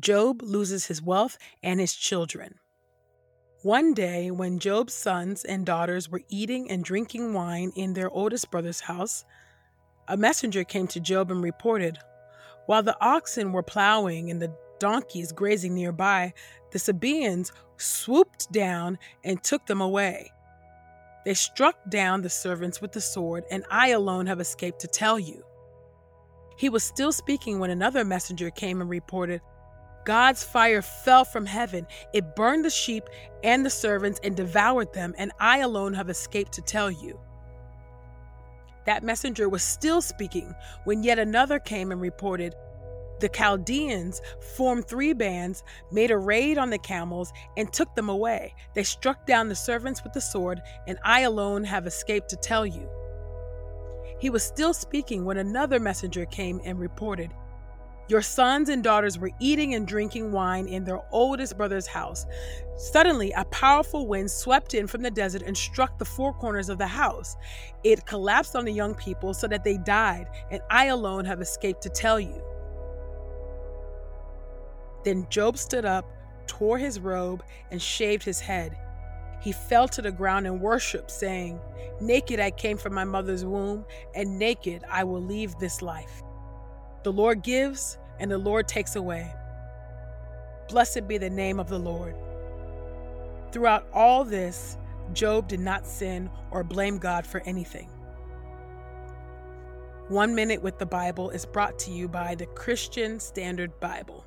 Job loses his wealth and his children. One day, when Job's sons and daughters were eating and drinking wine in their oldest brother's house, a messenger came to Job and reported, "While the oxen were plowing and the donkeys grazing nearby, the Sabaeans swooped down and took them away. They struck down the servants with the sword, and I alone have escaped to tell you." He was still speaking when another messenger came and reported, "God's fire fell from heaven. It burned the sheep and the servants and devoured them, and I alone have escaped to tell you." That messenger was still speaking when yet another came and reported, "The Chaldeans formed three bands, made a raid on the camels, and took them away. They struck down the servants with the sword, and I alone have escaped to tell you." He was still speaking when another messenger came and reported, "Your sons and daughters were eating and drinking wine in their oldest brother's house. Suddenly, a powerful wind swept in from the desert and struck the four corners of the house. It collapsed on the young people so that they died, and I alone have escaped to tell you." Then Job stood up, tore his robe, and shaved his head. He fell to the ground and worshiped, saying, "Naked I came from my mother's womb, and naked I will leave this life. The Lord gives, and the Lord takes away. Blessed be the name of the Lord." Throughout all this, Job did not sin or blame God for anything. 1 Minute with the Bible is brought to you by the Christian Standard Bible.